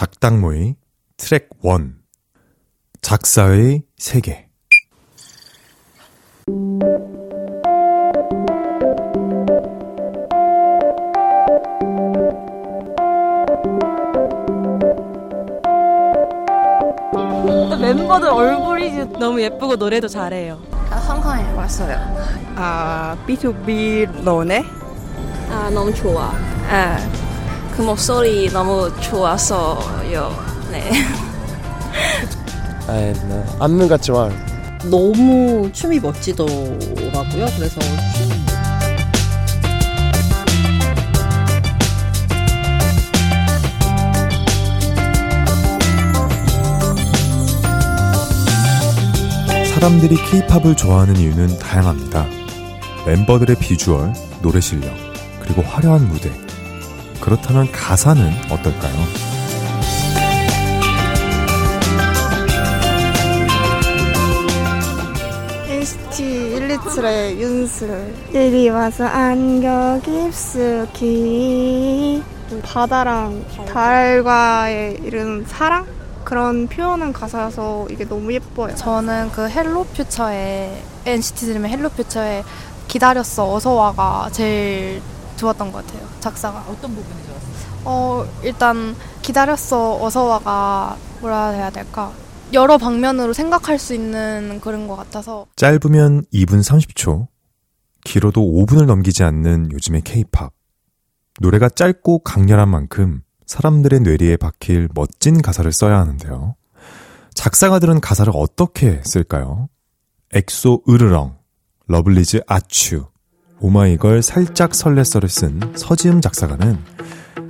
작당모의 트랙 1 작사의 세계. 멤버들 얼굴이 너무 예쁘고 노래도 잘해요. 홍콩에 왔어요. B2B 너네? 너무 좋아. 그 목소리 너무 좋았어요. 네. 안무 같지 말. 너무 춤이 멋지더라고요. 그래서 사람들이 K-POP을 좋아하는 이유는 다양합니다. 멤버들의 비주얼, 노래 실력, 그리고 화려한 무대. 그렇다면 가사는 어떨까요? NCT 127의 윤슬 이리 와서 안겨 깊숙이 바다랑 달과의 이런 사랑? 그런 표현은 가사여서 이게 너무 예뻐요. 저는 그 헬로퓨처의 NCT 드림의 헬로퓨처의 기다렸어 어서와가 제일 좋았던 것 같아요. 작사가 어떤 부분이 좋았어요? 일단 기다렸어 어서와가 뭐라 해야 될까? 여러 방면으로 생각할 수 있는 그런 것 같아서 짧으면 2분 30초, 길어도 5분을 넘기지 않는 요즘의 K-POP 노래가 짧고 강렬한 만큼 사람들의 뇌리에 박힐 멋진 가사를 써야 하는데요. 작사가들은 가사를 어떻게 쓸까요? 엑소 으르렁, 러블리즈 아츄, 오마이걸 살짝 설레서를 쓴 서지음 작사가는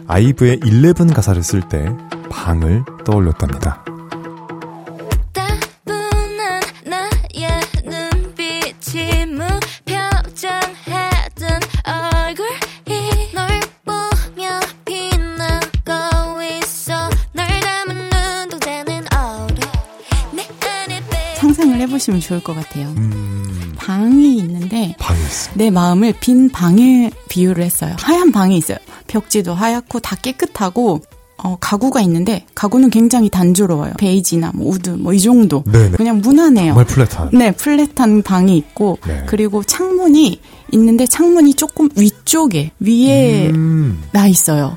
아이브의 일레븐 가사를 쓸 때 방을 떠올렸답니다. 따분한 나의 눈빛이 무표정했던 얼굴이 널 보며 빛나고 있어 널 담은 눈동자는 어울려 내 안에 상상을 해보시면 좋을 것 같아요. 방이 있는데 내 마음을 빈 방에 비유를 했어요. 하얀 방이 있어요. 벽지도 하얗고 다 깨끗하고 가구가 있는데 가구는 굉장히 단조로워요. 베이지나 뭐 우드 뭐 이 정도. 네네. 그냥 무난해요. 정말 플랫한. 네, 플랫한 방이 있고 네. 그리고 창문이 있는데 창문이 조금 위쪽에 위에 나 있어요.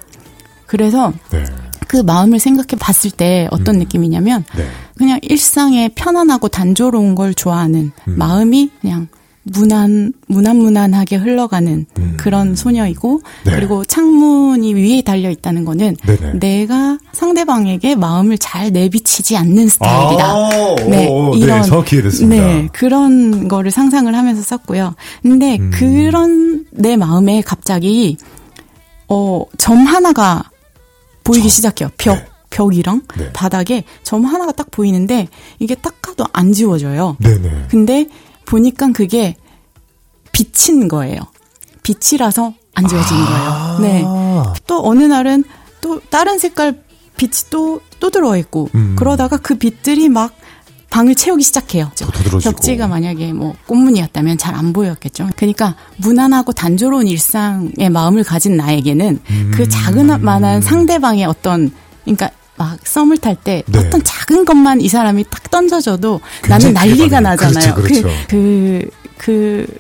그래서 네. 그 마음을 생각해 봤을 때 어떤 느낌이냐면 네. 그냥 일상에 편안하고 단조로운 걸 좋아하는 마음이 그냥 무난하게 흘러가는 그런 소녀이고 네. 그리고 창문이 위에 달려있다는 거는 네네. 내가 상대방에게 마음을 잘 내비치지 않는 스타일이다. 네, 이런, 네, 정확히 이해됐습니다. 네, 그런 거를 상상을 하면서 썼고요. 근데 그런 내 마음에 갑자기 점 하나가 보이기 시작해요. 벽이랑 네. 바닥에 점 하나가 딱 보이는데 이게 딱 가도 안 지워져요. 네네. 근데 보니까 그게 빛인 거예요. 빛이라서 안 지워진 거예요. 네. 또 어느 날은 또 다른 색깔 빛이 또 들어와 있고 그러다가 그 빛들이 막 방을 채우기 시작해요. 벽지가 만약에 뭐 꽃무늬였다면 잘 안 보였겠죠. 그러니까 무난하고 단조로운 일상의 마음을 가진 나에게는 그 작은 만한 상대방의 어떤 그러니까 막 썸을 탈 때 네. 어떤 작은 것만 이 사람이 딱 던져줘도 나는 난리가 나잖아요. 그렇죠.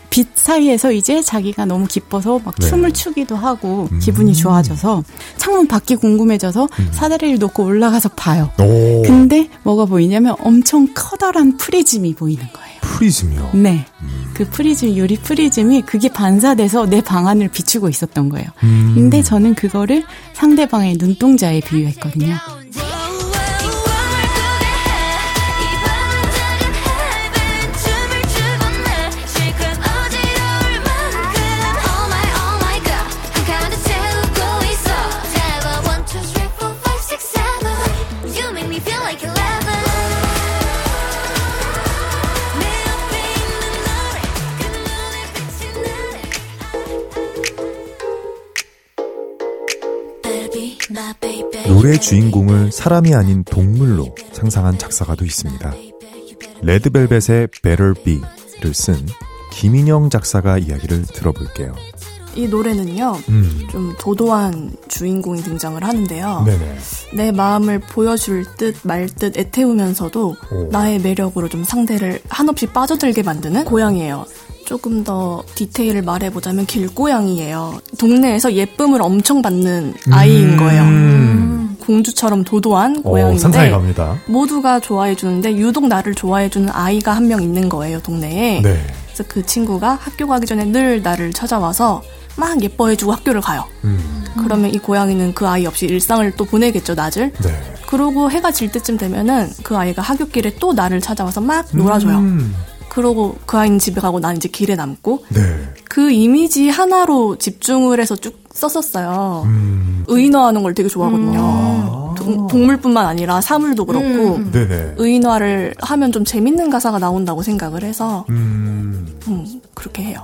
빛 사이에서 이제 자기가 너무 기뻐서 막 네. 춤을 추기도 하고 기분이 좋아져서 창문 밖이 궁금해져서 사다리를 놓고 올라가서 봐요. 오. 근데 뭐가 보이냐면 엄청 커다란 프리즘이 보이는 거예요. 프리즘이요? 네. 그 프리즘, 유리 프리즘이 그게 반사돼서 내 방안을 비추고 있었던 거예요. 근데 저는 그거를 상대방의 눈동자에 비유했거든요. 노래의 주인공을 사람이 아닌 동물로 상상한 작사가도 있습니다. 레드벨벳의 Better Be를 쓴 김인영 작사가 이야기를 들어볼게요. 이 노래는요, 좀 도도한 주인공이 등장을 하는데요. 네네. 내 마음을 보여줄 듯 말 듯 애태우면서도 오. 나의 매력으로 좀 상대를 한없이 빠져들게 만드는 고양이예요. 조금 더 디테일을 말해보자면 길고양이예요. 동네에서 예쁨을 엄청 받는 아이인 거예요. 공주처럼 도도한 고양이인데 상상이 갑니다. 모두가 좋아해주는데 유독 나를 좋아해주는 아이가 한 명 있는 거예요, 동네에. 네. 그래서 그 친구가 학교 가기 전에 늘 나를 찾아와서 막 예뻐해주고 학교를 가요. 그러면 이 고양이는 그 아이 없이 일상을 또 보내겠죠, 낮을. 네. 그러고 해가 질 때쯤 되면은 그 아이가 학교길에 또 나를 찾아와서 막 놀아줘요. 그러고 그 아이는 집에 가고 난 이제 길에 남고 네. 그 이미지 하나로 집중을 해서 쭉 썼었어요. 의인화하는 걸 되게 좋아하거든요. 동물뿐만 아니라 사물도 그렇고 의인화를 하면 좀 재밌는 가사가 나온다고 생각을 해서 그렇게 해요.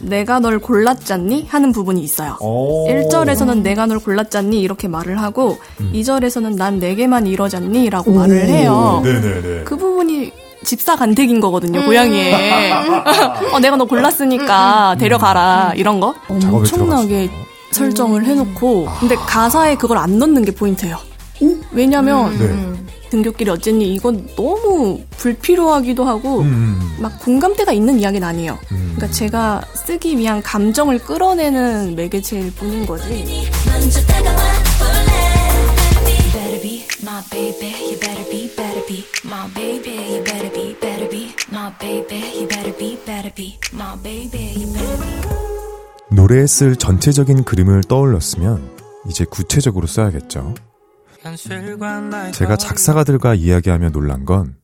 내가 널 골랐잖니? 하는 부분이 있어요. 1절에서는 내가 널 골랐잖니? 이렇게 말을 하고 2절에서는 난 내게만 이러잖니? 라고 말을 해요. 네네네. 그 부분이 집사 간택인 거거든요, 고양이에. 내가 너 골랐으니까 데려가라, 이런 거. 엄청나게 설정을 해놓고, 근데 가사에 그걸 안 넣는 게 포인트예요. 왜냐면, 등굣길이 어쨌니 이건 너무 불필요하기도 하고, 막 공감대가 있는 이야기는 아니에요. 그러니까 제가 쓰기 위한 감정을 끌어내는 매개체일 뿐인 거지. My baby, you better be, my baby, you better be, my baby, you better be, my baby, you better be. 노래에 쓸 전체적인 그림을 떠올렸으면 이제 구체적으로 써야겠죠. 제가 작사가들과 이야기하며 놀란 건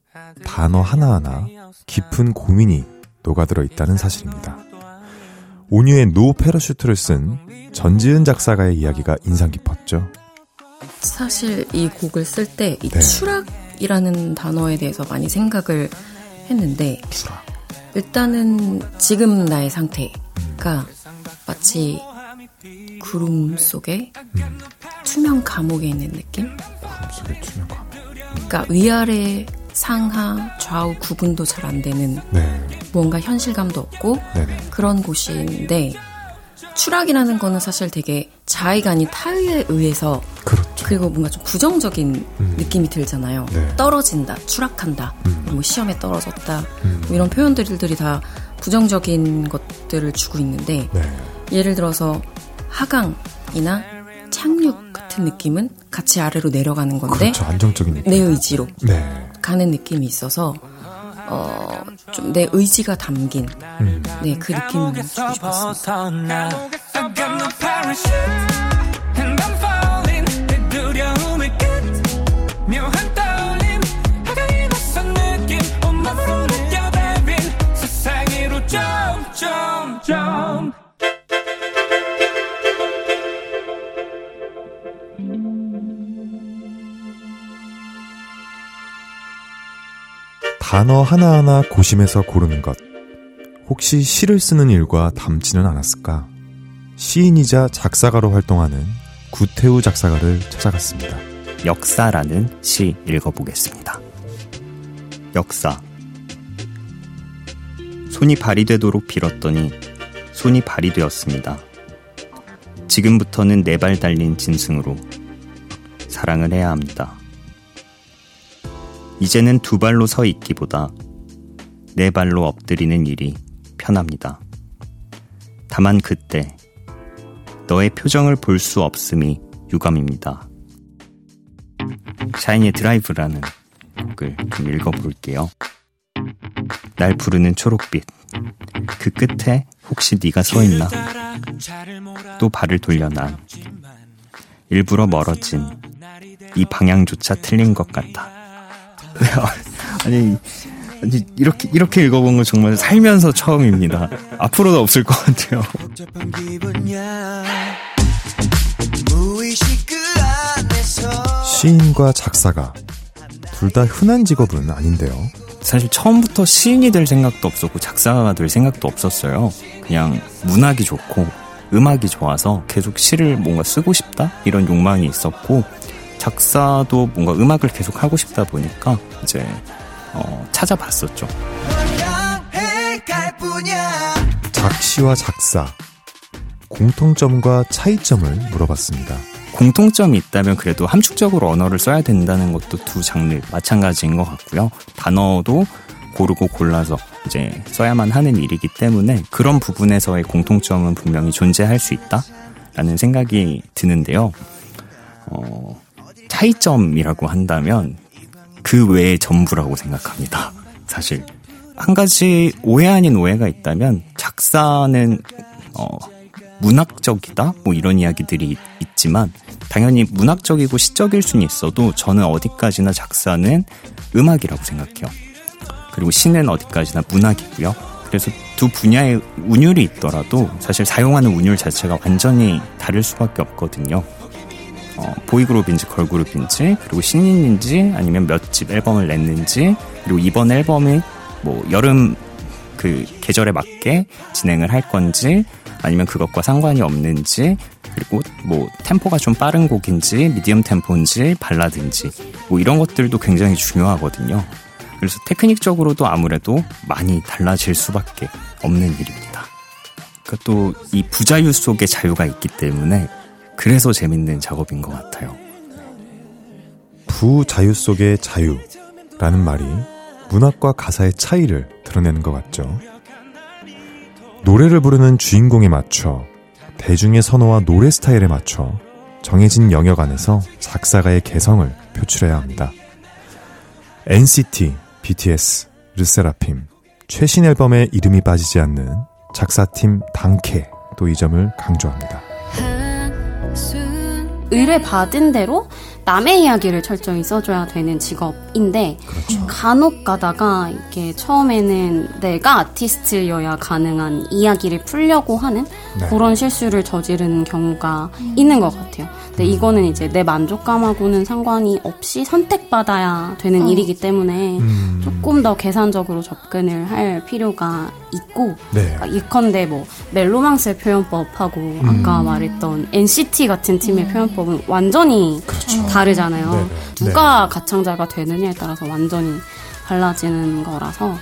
단어 하나하나 깊은 고민이 녹아들어 있다는 사실입니다. 온유의 노 패러슈트를 쓴 전지은 작사가의 이야기가 인상 깊었죠. 사실 이 곡을 쓸 때 이 추락이라는 단어에 대해서 많이 생각을 했는데 일단은 지금 나의 상태가 마치 구름 속에 투명 감옥에 있는 느낌? 구름 속에 투명 감옥. 그러니까 위아래 상하 좌우 구분도 잘 안 되는 뭔가 현실감도 없고 그런 곳인데 추락이라는 거는 사실 되게 자의가 아닌 타의에 의해서 그렇죠. 그리고 뭔가 좀 부정적인 느낌이 들잖아요. 떨어진다, 추락한다, 뭐 시험에 떨어졌다 뭐 이런 표현들이 다 부정적인 것들을 주고 있는데 예를 들어서 하강이나 착륙 같은 느낌은 같이 아래로 내려가는 건데 그렇죠. 안정적인 느낌. 내 의지로 가는 느낌이 있어서 좀 내 의지가 담긴 그 느낌을 주고 싶었습니다. 단어 하나하나 고심해서 고르는 것. 혹시 시를 쓰는 일과 닮지는 않았을까? 시인이자 작사가로 활동하는 구태우 작사가를 찾아갔습니다. 역사라는 시 읽어보겠습니다. 역사. 손이 발이 되도록 빌었더니 손이 발이 되었습니다. 지금부터는 네 발 달린 짐승으로 사랑을 해야 합니다. 이제는 두 발로 서 있기보다 네 발로 엎드리는 일이 편합니다. 다만 그때 너의 표정을 볼 수 없음이 유감입니다. 샤이니의 드라이브라는 곡을 좀 읽어볼게요. 날 부르는 초록빛 그 끝에 혹시 네가 서 있나? 또 발을 돌려 난 일부러 멀어진 이 방향조차 틀린 것 같다. 아니 이렇게 읽어본 건 정말 살면서 처음입니다. 앞으로도 없을 것 같아요. 시인과 작사가 둘 다 흔한 직업은 아닌데요. 사실 처음부터 시인이 될 생각도 없었고 작사가 될 생각도 없었어요. 그냥 문학이 좋고 음악이 좋아서 계속 시를 뭔가 쓰고 싶다 이런 욕망이 있었고 작사도 뭔가 음악을 계속 하고 싶다 보니까 이제 찾아봤었죠. 작시와 작사, 공통점과 차이점을 물어봤습니다. 공통점이 있다면 그래도 함축적으로 언어를 써야 된다는 것도 두 장르 마찬가지인 것 같고요. 단어도 고르고 골라서 이제 써야만 하는 일이기 때문에 그런 부분에서의 공통점은 분명히 존재할 수 있다라는 생각이 드는데요. 차이점이라고 한다면 그 외의 전부라고 생각합니다. 사실 한 가지 오해 아닌 오해가 있다면 작사는 문학적이다? 뭐 이런 이야기들이 있지만 당연히 문학적이고 시적일 수는 있어도 저는 어디까지나 작사는 음악이라고 생각해요. 그리고 시는 어디까지나 문학이고요. 그래서 두 분야의 운율이 있더라도 사실 사용하는 운율 자체가 완전히 다를 수밖에 없거든요. 보이그룹인지 걸그룹인지 그리고 신인인지 아니면 몇 집 앨범을 냈는지 그리고 이번 앨범이 뭐 여름 그 계절에 맞게 진행을 할 건지 아니면 그것과 상관이 없는지 그리고 뭐 템포가 좀 빠른 곡인지 미디엄 템포인지 발라드인지 뭐 이런 것들도 굉장히 중요하거든요. 그래서 테크닉적으로도 아무래도 많이 달라질 수밖에 없는 일입니다. 그러니까 또 이 부자유 속에 자유가 있기 때문에 그래서 재밌는 작업인 것 같아요. 부자유 속의 자유라는 말이 문학과 가사의 차이를 드러내는 것 같죠. 노래를 부르는 주인공에 맞춰 대중의 선호와 노래 스타일에 맞춰 정해진 영역 안에서 작사가의 개성을 표출해야 합니다. NCT, BTS, 르세라핌, 최신 앨범에 이름이 빠지지 않는 작사팀 당케 또 이 점을 강조합니다. 의뢰받은 대로 남의 이야기를 철저히 써줘야 되는 직업인데 그렇죠. 간혹 가다가 이렇게 처음에는 내가 아티스트여야 가능한 이야기를 풀려고 하는 네. 그런 실수를 저지르는 경우가 있는 것 같아요. 근데 이거는 이제 내 만족감하고는 상관이 없이 선택받아야 되는 일이기 때문에 조금 더 계산적으로 접근을 할 필요가 있고 네. 예컨대 뭐 멜로망스의 표현법하고 아까 말했던 NCT 같은 팀의 표현법은 완전히 그렇죠. 다르잖아요. 네네. 누가 가창자가 되느냐에 따라서 완전히 달라지는 거라서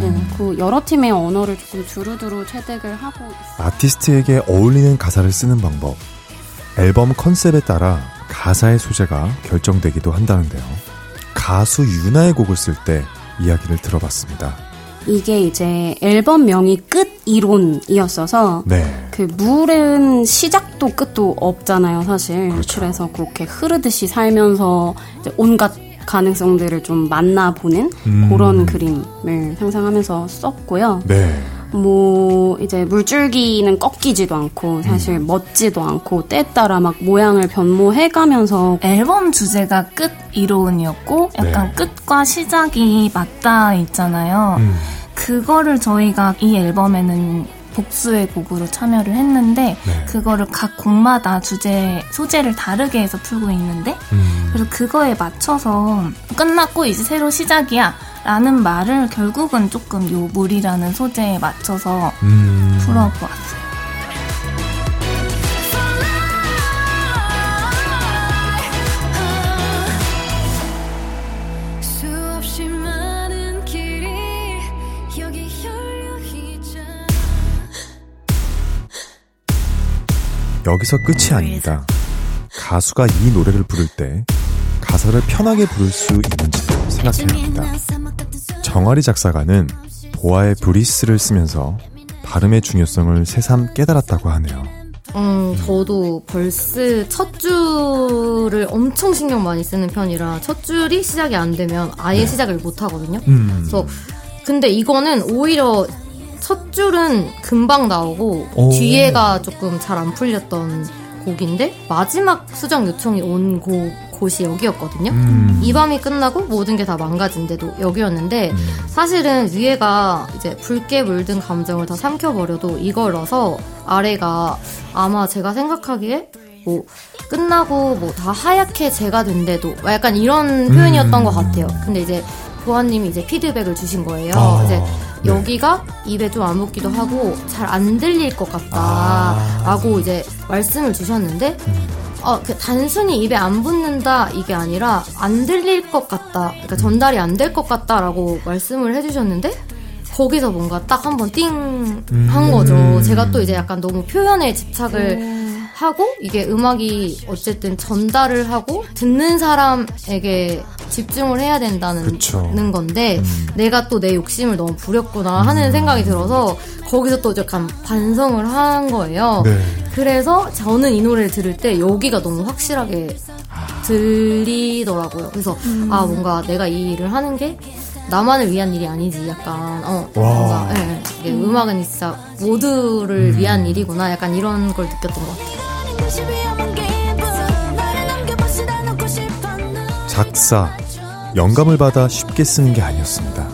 네, 그 여러 팀의 언어를 조금 두루두루 채택을 하고 있어요. 아티스트에게 어울리는 가사를 쓰는 방법 앨범 컨셉에 따라 가사의 소재가 결정되기도 한다는데요. 가수 유나의 곡을 쓸 때 이야기를 들어봤습니다. 이게 이제 앨범명이 끝 이론이었어서 네. 그 물은 시작도 끝도 없잖아요 사실. 그렇죠. 그래서 그렇게 흐르듯이 살면서 이제 온갖 가능성들을 좀 만나보는 그런 그림을 상상하면서 썼고요. 네. 뭐 이제 물줄기는 꺾이지도 않고 사실 멋지도 않고 때에 따라 막 모양을 변모해가면서 앨범 주제가 끝 이론이었고 약간 네. 끝과 시작이 맞닿아 있잖아요. 그거를 저희가 이 앨범에는 복수의 곡으로 참여를 했는데 네. 그거를 각 곡마다 주제 소재를 다르게 해서 풀고 있는데 그래서 그거에 맞춰서 끝났고 이제 새로 시작이야 라는 말을 결국은 조금 요 물이라는 소재에 맞춰서 풀어보았어요. 여기서 끝이 아닙니다. 가수가 이 노래를 부를 때 가사를 편하게 부를 수 있는지도 생각해야 합니다. 정아리 작사가는 보아의 브리스를 쓰면서 발음의 중요성을 새삼 깨달았다고 하네요. 저도 벌스 첫 줄을 엄청 신경 많이 쓰는 편이라 첫 줄이 시작이 안 되면 아예 네. 시작을 못 하거든요. 그래서 근데 이거는 오히려 첫 줄은 금방 나오고 오. 뒤에가 조금 잘 안 풀렸던 곡인데 마지막 수정 요청이 온 곳이 여기였거든요. 이 밤이 끝나고 모든 게 다 망가진데도 여기였는데 사실은 위에가 이제 붉게 물든 감정을 다 삼켜버려도 이걸로서 아래가 아마 제가 생각하기에 뭐 끝나고 뭐 다 하얗게 재가 된데도 약간 이런 표현이었던 것 같아요. 근데 이제 보아님이 이제 피드백을 주신 거예요. 이제 네. 여기가 입에 좀 안 붙기도 하고 잘 안 들릴 것 같다라고 이제 말씀을 주셨는데 그 단순히 입에 안 붙는다 이게 아니라 안 들릴 것 같다. 그러니까 전달이 안 될 것 같다라고 말씀을 해주셨는데 거기서 뭔가 딱 한번 띵 한 거죠. 제가 또 이제 약간 너무 표현에 집착을 하고, 이게 음악이 어쨌든 전달을 하고 듣는 사람에게 집중을 해야 된다는 건데 내가 또 내 욕심을 너무 부렸구나 하는 생각이 들어서 거기서 또 약간 반성을 한 거예요. 네. 그래서 저는 이 노래를 들을 때 여기가 너무 확실하게 들리더라고요. 그래서 아, 뭔가 내가 이 일을 하는 게 나만을 위한 일이 아니지, 약간 뭔가 예, 음악은 진짜 모두를 위한 일이구나, 약간 이런 걸 느꼈던 것 같아요. 작사, 영감을 받아 쉽게 쓰는 게 아니었습니다.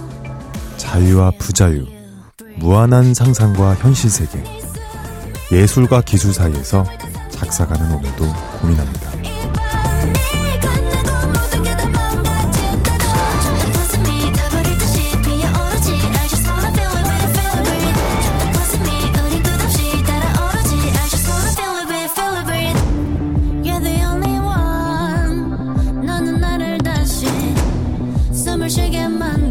자유와 부자유, 무한한 상상과 현실 세계, 예술과 기술 사이에서 작사가는 오늘도 고민합니다. 시계만